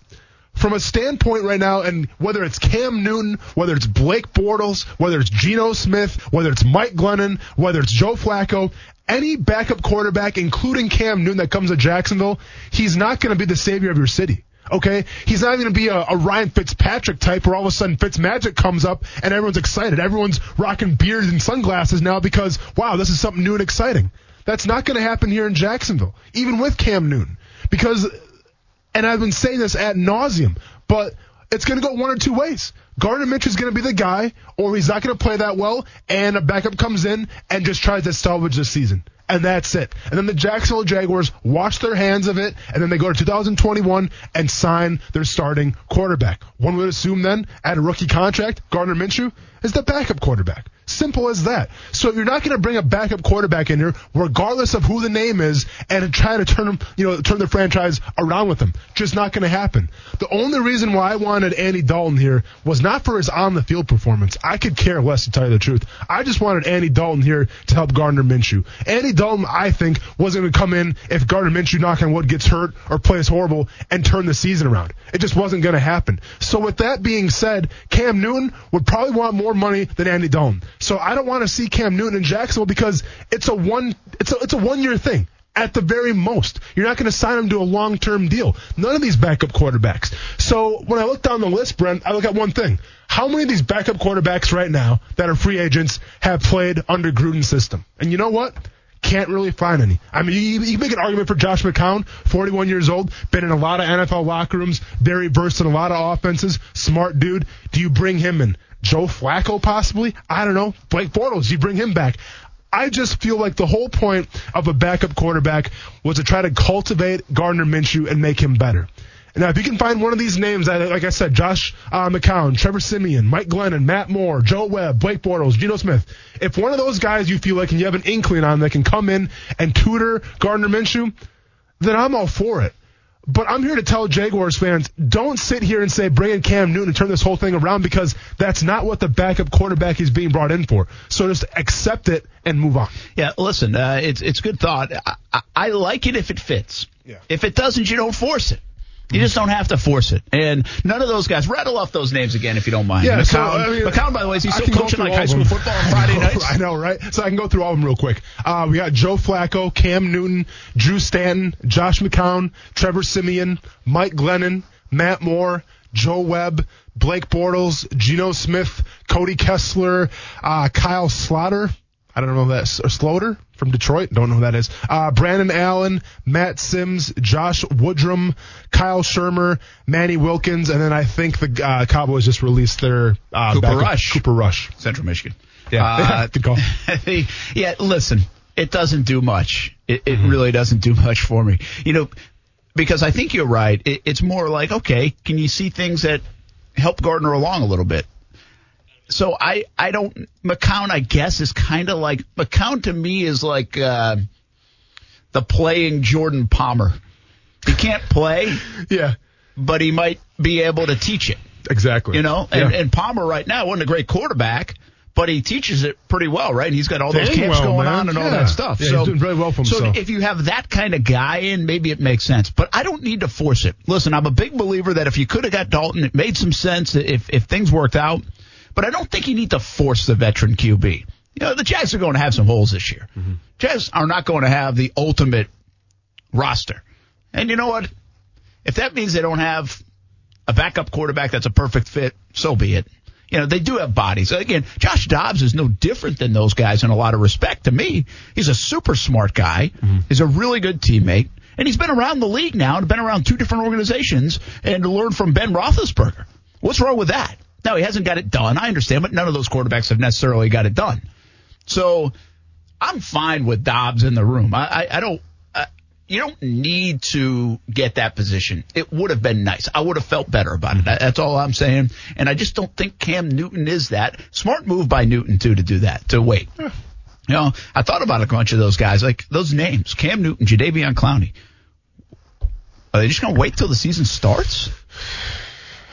From a standpoint right now, and whether it's Cam Newton, whether it's Blake Bortles, whether it's Geno Smith, whether it's Mike Glennon, whether it's Joe Flacco, any backup quarterback, including Cam Newton, that comes to Jacksonville, he's not going to be the savior of your city. Okay? He's not going to be a, a Ryan Fitzpatrick type where all of a sudden Fitzmagic comes up and everyone's excited. Everyone's rocking beards and sunglasses now because, wow, this is something new and exciting. That's not going to happen here in Jacksonville, even with Cam Newton. Because, and I've been saying this ad nauseum, but it's going to go one or two ways. Gardner Minshew is going to be the guy, or he's not going to play that well, and a backup comes in and just tries to salvage the season. And that's it. And then the Jacksonville Jaguars wash their hands of it, and then they go to two thousand twenty-one and sign their starting quarterback. One would assume then, at a rookie contract, Gardner Minshew is the backup quarterback. Simple as that. So if you're not going to bring a backup quarterback in here, regardless of who the name is, and try to turn them, you know, turn the franchise around with them, just not going to happen. The only reason why I wanted Andy Dalton here was not for his on-the-field performance. I could care less, to tell you the truth. I just wanted Andy Dalton here to help Gardner Minshew. Andy Dalton, I think, wasn't going to come in if Gardner Minshew, knock on wood, gets hurt or plays horrible and turn the season around. It just wasn't going to happen. So with that being said, Cam Newton would probably want more money than Andy Dalton. So I don't want to see Cam Newton in Jacksonville because it's a one it's a, it's a one-year thing at the very most. You're not going to sign him to a long-term deal. None of these backup quarterbacks. So when I look down the list, Brent, I look at one thing. How many of these backup quarterbacks right now that are free agents have played under Gruden's system? And you know what? Can't really find any. I mean, you, you make an argument for Josh McCown, forty-one years old, been in a lot of N F L locker rooms, very versed in a lot of offenses, smart dude. Do you bring him in? Joe Flacco, possibly? I don't know. Blake Bortles, you bring him back. I just feel like the whole point of a backup quarterback was to try to cultivate Gardner Minshew and make him better. Now, if you can find one of these names, like I said, Josh uh, McCown, Trevor Siemian, Mike Glennon, Matt Moore, Joe Webb, Blake Bortles, Geno Smith, if one of those guys you feel like and you have an inkling on that can come in and tutor Gardner Minshew, then I'm all for it. But I'm here to tell Jaguars fans, don't sit here and say, bring in Cam Newton and turn this whole thing around, because that's not what the backup quarterback is being brought in for. So just accept it and move on. Yeah, listen, uh, it's it's good thought. I, I, I like it if it fits. Yeah. If it doesn't, you don't force it. You just don't have to force it. And none of those guys, rattle off those names again if you don't mind. Yeah, McCown, so, I mean, McCown, by the way, is he still coaching like high school football on Friday nights? I know, right? So I can go through all of them real quick. Uh, we got Joe Flacco, Cam Newton, Drew Stanton, Josh McCown, Trevor Siemian, Mike Glennon, Matt Moore, Joe Webb, Blake Bortles, Geno Smith, Cody Kessler, uh, Kyle Slaughter. I don't know that, or Slaughter. from Detroit. Don't know who that is. Uh, Brandon Allen, Matt Sims, Josh Woodrum, Kyle Schirmer, Manny Wilkins, and then I think the uh, Cowboys just released their uh, Cooper Rush. Cooper Rush, Central Michigan. Yeah, uh, good call. Yeah, listen, it doesn't do much. It, it mm-hmm. really doesn't do much for me, you know, because I think you're right. It, it's more like, okay, can you see things that help Gardner along a little bit? So I, I don't – McCown, I guess, is kind of like – McCown to me is like uh, the playing Jordan Palmer. He can't play, yeah, but he might be able to teach it. Exactly. You know, and, yeah. and Palmer right now wasn't a great quarterback, but he teaches it pretty well, right? And he's got all those Dang camps well, going man. on and yeah. all that stuff. Yeah, so, he's doing very well for himself. So if you have that kind of guy in, maybe it makes sense. But I don't need to force it. Listen, I'm a big believer that if you could have got Dalton, it made some sense if if things worked out. But I don't think you need to force the veteran Q B. You know, the Jags are going to have some holes this year. Mm-hmm. Jags are not going to have the ultimate roster. And you know what? If that means they don't have a backup quarterback that's a perfect fit, so be it. You know, they do have bodies. Again, Josh Dobbs is no different than those guys in a lot of respect to me. He's a super smart guy. Mm-hmm. He's a really good teammate. And he's been around the league now and been around two different organizations and learned from Ben Roethlisberger. What's wrong with that? No, he hasn't got it done. I understand, but none of those quarterbacks have necessarily got it done. So I'm fine with Dobbs in the room. I, I, I don't. I, you don't need to get that position. It would have been nice. I would have felt better about it. That's all I'm saying. And I just don't think Cam Newton is that. Smart move by Newton too to do that. To wait. You know, I thought about a bunch of those guys, like those names: Cam Newton, Jadeveon Clowney. Are they just going to wait till the season starts?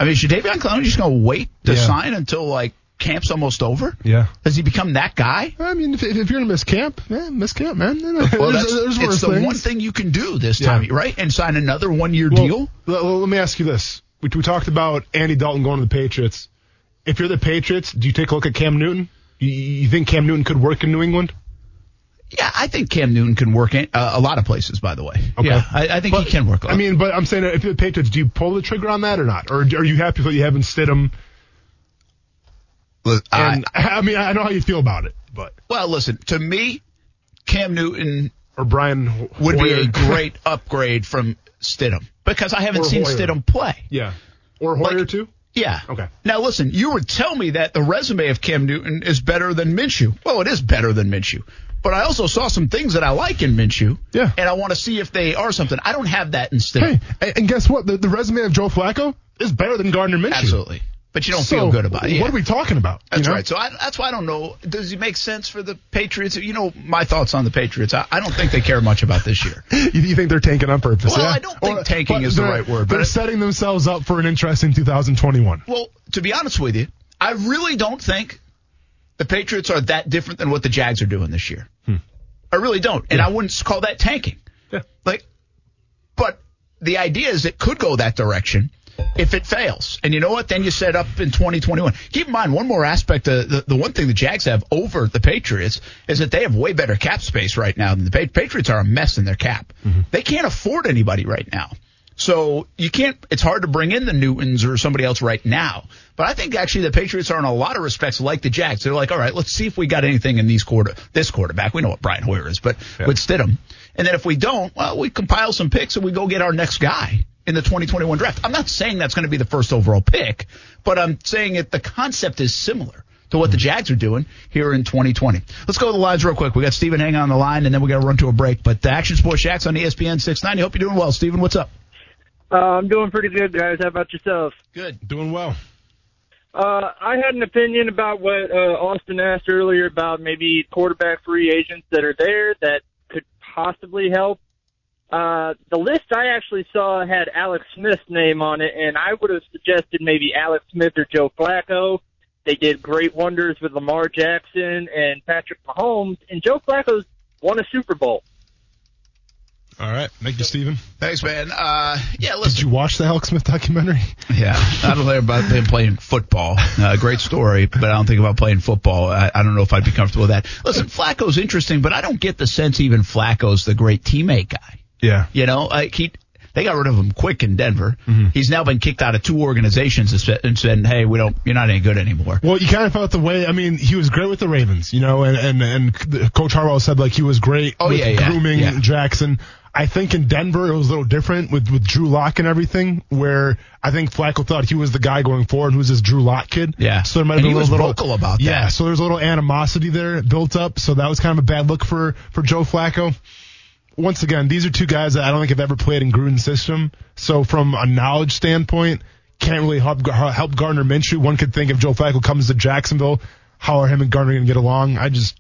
I mean, is Jadeveon Clowney just going to wait to yeah. sign until, like, camp's almost over? Yeah. Has he become that guy? I mean, if, if you're going to miss camp, yeah, miss camp, man. Well, that's, there's, there's it's the things. one thing you can do this time, yeah. right? And sign another one-year well, deal? Let, let me ask you this. We, we talked about Andy Dalton going to the Patriots. If you're the Patriots, do you take a look at Cam Newton? You, you think Cam Newton could work in New England? Yeah, I think Cam Newton can work in uh, a lot of places, by the way. Okay. Yeah, I, I think but, he can work a lot. I mean, but I'm saying, if you're the Patriots, do you pull the trigger on that or not? Or are you happy that you haven't Stidham? Look, and, I, I mean, I know how you feel about it. But Well, listen, to me, Cam Newton or Brian Hoyer would be a great upgrade from Stidham because I haven't or seen Hoyer. Stidham play. Yeah. Or Hoyer, like, too? Yeah. Okay. Now, listen, you would tell me that the resume of Cam Newton is better than Minshew. Well, it is better than Minshew. But I also saw some things that I like in Minshew, yeah. and I want to see if they are something. I don't have that in Stidham. Hey, and guess what? The, the resume of Joe Flacco is better than Gardner Minshew. Absolutely. But you don't so, feel good about it. Yeah. What are we talking about? That's you know? right. So I, that's why I don't know. Does it make sense for the Patriots? You know my thoughts on the Patriots. I, I don't think they care much about this year. you, you think they're tanking on purpose? Well, yeah? I don't think or, tanking is the right word. But they're it, setting themselves up for an interesting two thousand twenty-one. Well, to be honest with you, I really don't think the Patriots are that different than what the Jags are doing this year. Hmm. I really don't. And yeah. I wouldn't call that tanking. Yeah. Like, but the idea is it could go that direction if it fails. And you know what? Then you set up in twenty twenty-one. Keep in mind, one more aspect, uh, the, the one thing the Jags have over the Patriots is that they have way better cap space right now than the Patriots. Patriots are a mess in their cap. Mm-hmm. They can't afford anybody right now. So you can't – it's hard to bring in the Newtons or somebody else right now. But I think actually the Patriots are in a lot of respects like the Jags. They're like, all right, let's see if we got anything in these quarter this quarterback. We know what Brian Hoyer is, but yeah. with Stidham. And then if we don't, well, we compile some picks and we go get our next guy in the twenty twenty-one draft. I'm not saying that's going to be the first overall pick, but I'm saying that the concept is similar to what the Jags are doing here in twenty twenty. Let's go to the lines real quick. We got Steven hanging on the line, and then we got to run to a break. But the Action Sports Jax on E S P N six ninety. Hope you're doing well, Steven. What's up? Uh, I'm doing pretty good, guys. How about yourself? Good. Doing well. Uh, I had an opinion about what uh, Austin asked earlier about maybe quarterback free agents that are there that could possibly help. Uh, the list I actually saw had Alex Smith's name on it, and I would have suggested maybe Alex Smith or Joe Flacco. They did great wonders with Lamar Jackson and Patrick Mahomes, and Joe Flacco's won a Super Bowl. All right. Thank you, Steven. Thanks, man. Uh, yeah, listen. Did you watch the Alex Smith documentary? Yeah. I don't know about them playing football. Uh, great story, but I don't think about playing football. I, I don't know if I'd be comfortable with that. Listen, Flacco's interesting, but I don't get the sense even Flacco's the great teammate guy. Yeah. You know, like he, They got rid of him quick in Denver. Mm-hmm. He's now been kicked out of two organizations and said, hey, we don't, you're not any good anymore. Well, you kind of felt the way, I mean, he was great with the Ravens, you know, and, and, and Coach Harbaugh said, like, he was great oh, with yeah, yeah, grooming yeah. Jackson. I think in Denver it was a little different with, with Drew Lock and everything, where I think Flacco thought he was the guy going forward who was this Drew Lock kid. Yeah. So there might have been a little vocal about that. Yeah. So there's a little animosity there built up. So that was kind of a bad look for, for Joe Flacco. Once again, these are two guys that I don't think have ever played in Gruden's system. So from a knowledge standpoint, can't really help, help Gardner Minshew. One could think if Joe Flacco comes to Jacksonville, how are him and Gardner going to get along? I just...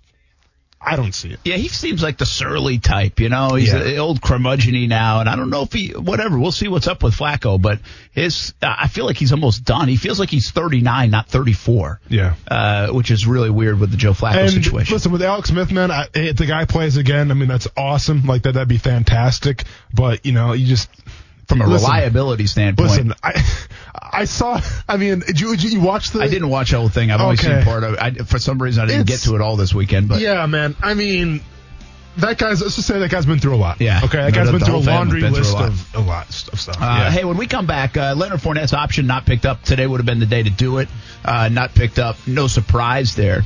I don't see it. Yeah, he seems like the surly type, you know. He's yeah. an old curmudgeon-y now, and I don't know if he – whatever. We'll see what's up with Flacco, but his uh, – I feel like he's almost done. He feels like he's thirty-nine, not thirty-four. Yeah. Uh, which is really weird with the Joe Flacco and situation. Listen, with Alex Smith, man, I, if the guy plays again, I mean, that's awesome. Like, that, that'd be fantastic. But, you know, you just – From a listen, reliability standpoint. Listen, I I saw, I mean, did you, did you watch the... I didn't watch the whole thing. I've okay. only seen part of it. I, for some reason, I didn't it's, get to it all this weekend. But Yeah, man. I mean, that guy's, let's just say that guy's been through a lot. Yeah. Okay, that no, guy's the, been, the through been through a laundry list of a lot of stuff. Uh, yeah. Hey, when we come back, uh, Leonard Fournette's option not picked up. Today would have been the day to do it. Uh, not picked up. No surprise there.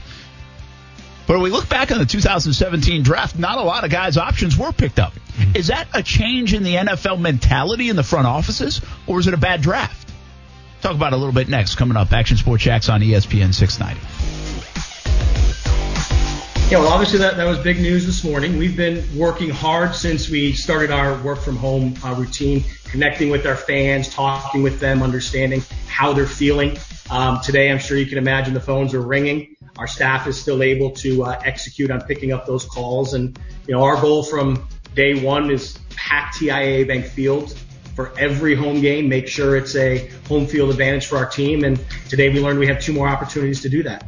But when we look back on the two thousand seventeen draft, not a lot of guys' options were picked up. Mm-hmm. Is that a change in the N F L mentality in the front offices, or is it a bad draft? Talk about it a little bit next. Coming up, Action Sports Jax on E S P N six ninety. Yeah, well, obviously that, that was big news this morning. We've been working hard since we started our work-from-home uh, routine, connecting with our fans, talking with them, understanding how they're feeling. Um, today, I'm sure you can imagine the phones are ringing. Our staff is still able to uh, execute on picking up those calls. And, you know, our goal from day one is pack T I A Bank Field for every home game, make sure it's a home field advantage for our team. And today we learned we have two more opportunities to do that.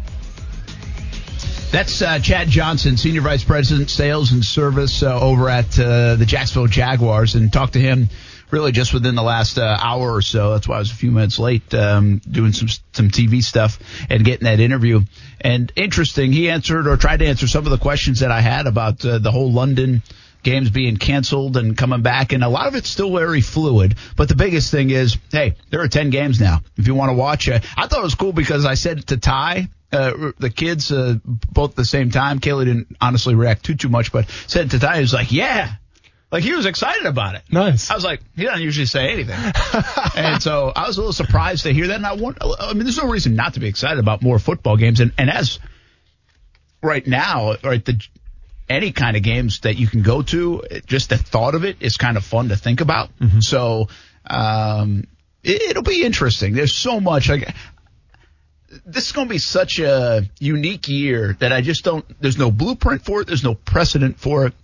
That's uh, Chad Johnson, Senior Vice President, Sales and Service uh, over at uh, the Jacksonville Jaguars, and talked to him really just within the last uh, hour or so. That's why I was a few minutes late um, doing some some T V stuff and getting that interview. And interesting, he answered or tried to answer some of the questions that I had about uh, the whole London games being canceled and coming back. And a lot of it's still very fluid. But the biggest thing is, hey, there are ten games now. If you want to watch it. I thought it was cool because I said to Ty, uh, the kids, uh, both at the same time. Kaylee didn't honestly react too, too much, but said to Ty, he was like, yeah. Like, he was excited about it. Nice. I was like, he doesn't usually say anything. And so I was a little surprised to hear that. And I want, I mean, there's no reason not to be excited about more football games. And, and as right now, right, the, any kind of games that you can go to, just the thought of it is kind of fun to think about. Mm-hmm. So um, it, it'll be interesting. There's so much. Like, this is going to be such a unique year that I just don't – there's no blueprint for it. There's no precedent for it.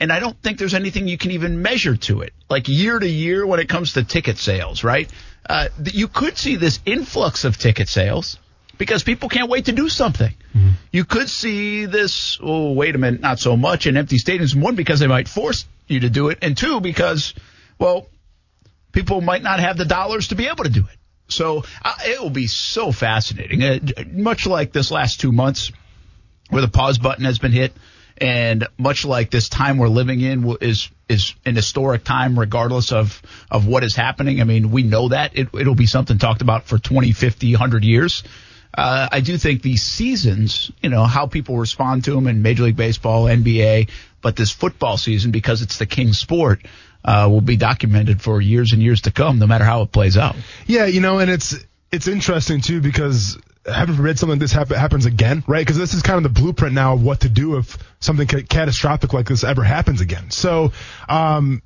And I don't think there's anything you can even measure to it, like year to year when it comes to ticket sales, right? Uh, you could see this influx of ticket sales because people can't wait to do something. Mm-hmm. You could see this, oh, wait a minute, not so much, in empty stadiums, one, because they might force you to do it, and two, because, well, people might not have the dollars to be able to do it. So uh, it will be so fascinating, uh, much like this last two months where the pause button has been hit. And much like this time we're living in is is an historic time, regardless of, of what is happening. I mean, we know that. It, it'll be something talked about for twenty, fifty, one hundred years. Uh, I do think these seasons, you know, how people respond to them in Major League Baseball, N B A, but this football season, because it's the king's sport, uh, will be documented for years and years to come, no matter how it plays out. Yeah, you know, and it's it's interesting, too, because – heaven forbid something like this happen, happens again, right? Because this is kind of the blueprint now of what to do if something ca- catastrophic like this ever happens again. So, um,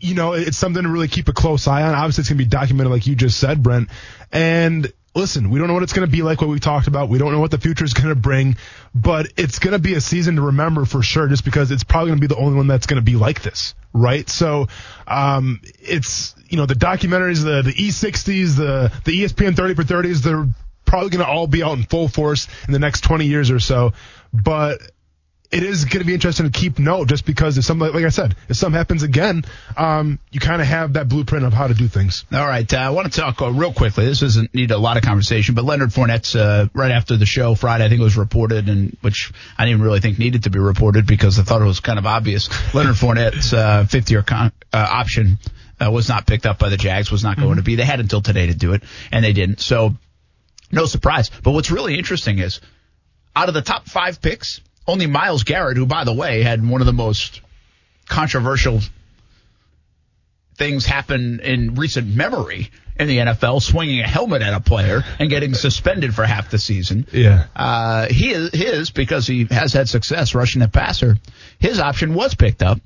you know, it's something to really keep a close eye on. Obviously, it's going to be documented like you just said, Brent. And listen, we don't know what it's going to be like, what we talked about. We don't know what the future is going to bring. But it's going to be a season to remember for sure, just because it's probably going to be the only one that's going to be like this, right? So um, it's, you know, the documentaries, the, the E sixties, the, the E S P N thirty for thirties, they're probably going to all be out in full force in the next twenty years or so, but it is going to be interesting to keep note, just because if something, like I said, if something happens again, um, you kind of have that blueprint of how to do things. All right, uh, I want to talk uh, real quickly. This doesn't need a lot of conversation, but Leonard Fournette's uh, right after the show Friday, I think it was reported, and which I didn't really think needed to be reported because I thought it was kind of obvious. Leonard Fournette's uh, fifth-year con- uh, option uh, was not picked up by the Jags, was not going mm-hmm. to be. They had until today to do it, and they didn't. So no surprise. But what's really interesting is out of the top five picks, only Myles Garrett, who, by the way, had one of the most controversial things happen in recent memory in the N F L, swinging a helmet at a player and getting suspended for half the season. Yeah. Uh, he is, his, because he has had success rushing a passer, his option was picked up,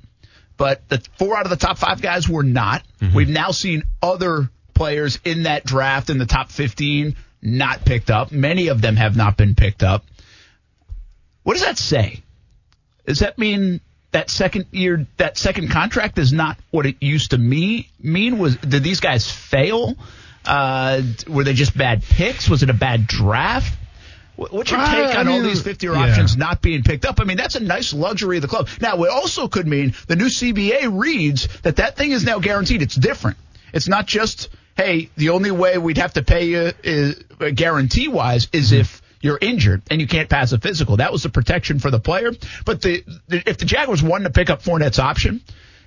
but the four out of the top five guys were not. Mm-hmm. We've now seen other players in that draft in the top fifteen not picked up. Many of them have not been picked up. What does that say? Does that mean that second year, that second contract is not what it used to me, mean? Was, did these guys fail? Uh, were they just bad picks? Was it a bad draft? What's your take uh, on I mean, all these fifty-year yeah. options not being picked up? I mean, that's a nice luxury of the club. Now, it also could mean the new C B A reads that that thing is now guaranteed. It's different. It's not just, hey, the only way we'd have to pay you is, uh, guarantee-wise is if you're injured and you can't pass a physical. That was the protection for the player. But the, the if the Jaguars wanted to pick up Fournette's option,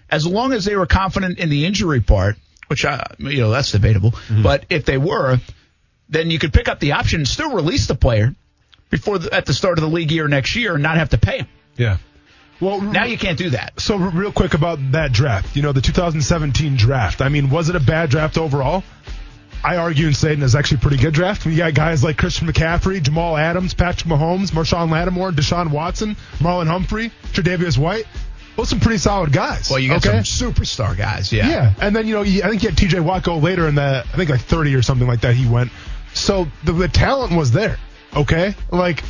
as long as they were confident in the injury part, which, I, you know, that's debatable, mm-hmm. but if they were, then you could pick up the option and still release the player before the, at the start of the league year next year and not have to pay him. Yeah. Well, now you can't do that. So real quick about that draft, you know, the two thousand seventeen draft. I mean, was it a bad draft overall? I argue and say it's actually a pretty good draft. We got guys like Christian McCaffrey, Jamal Adams, Patrick Mahomes, Marshawn Lattimore, Deshaun Watson, Marlon Humphrey, Tre'Davious White. Those are some pretty solid guys. Well, you got okay? some superstar guys, yeah. Yeah, and then, you know, I think you had T J Watt go later in the, I think like thirty or something like that he went. So the, the talent was there, okay? Like,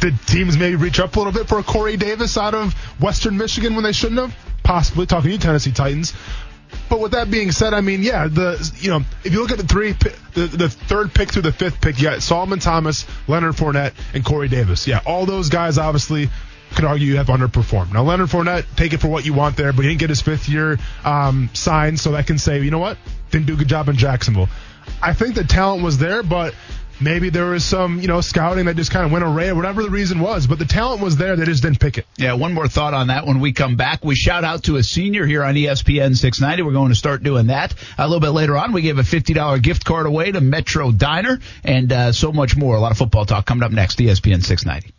did teams maybe reach up a little bit for a Corey Davis out of Western Michigan when they shouldn't have? Possibly, talking to you Tennessee Titans. But with that being said, I mean, yeah, the you know, if you look at the three, the, the third pick through the fifth pick, you got Solomon Thomas, Leonard Fournette, and Corey Davis. Yeah, all those guys obviously could argue you have underperformed. Now, Leonard Fournette, take it for what you want there, but he didn't get his fifth year um, sign, so that can say, you know what, didn't do a good job in Jacksonville. I think the talent was there, but maybe there was some, you know, scouting that just kind of went awry, whatever the reason was. But the talent was there. They just didn't pick it. Yeah, one more thought on that when we come back. We shout out to a senior here on E S P N six ninety. We're going to start doing that. A little bit later on, we gave a fifty dollars gift card away to Metro Diner and uh, so much more. A lot of football talk coming up next, E S P N six ninety.